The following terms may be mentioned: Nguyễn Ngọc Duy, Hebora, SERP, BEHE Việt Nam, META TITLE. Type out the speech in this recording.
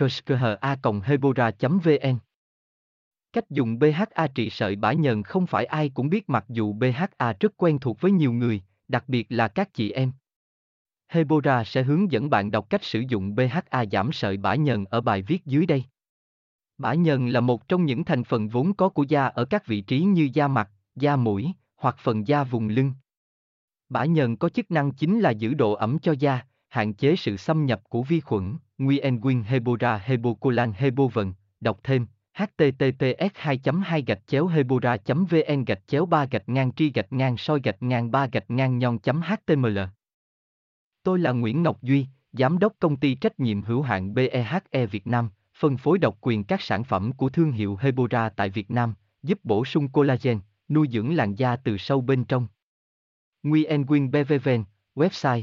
kushkha@hebora.vn. Cách dùng BHA trị sợi bã nhờn không phải ai cũng biết, mặc dù BHA rất quen thuộc với nhiều người, đặc biệt là các chị em. Hebora sẽ hướng dẫn bạn đọc cách sử dụng BHA giảm sợi bã nhờn ở bài viết dưới đây. Bã nhờn là một trong những thành phần vốn có của da ở các vị trí như da mặt, da mũi hoặc phần da vùng lưng. Bã nhờn có chức năng chính là giữ độ ẩm cho da, hạn chế sự xâm nhập của vi khuẩn. Nguyen Hebora Hebocolan Hebovn, đọc thêm https://hebora.vn/3-tri-soi-nhan-nhon.html. Tôi là Nguyễn Ngọc Duy, Giám đốc Công ty Trách nhiệm hữu hạn BEHE Việt Nam, phân phối độc quyền các sản phẩm của thương hiệu Hebora tại Việt Nam, giúp bổ sung collagen, nuôi dưỡng làn da từ sâu bên trong. Nguyen BVVN, website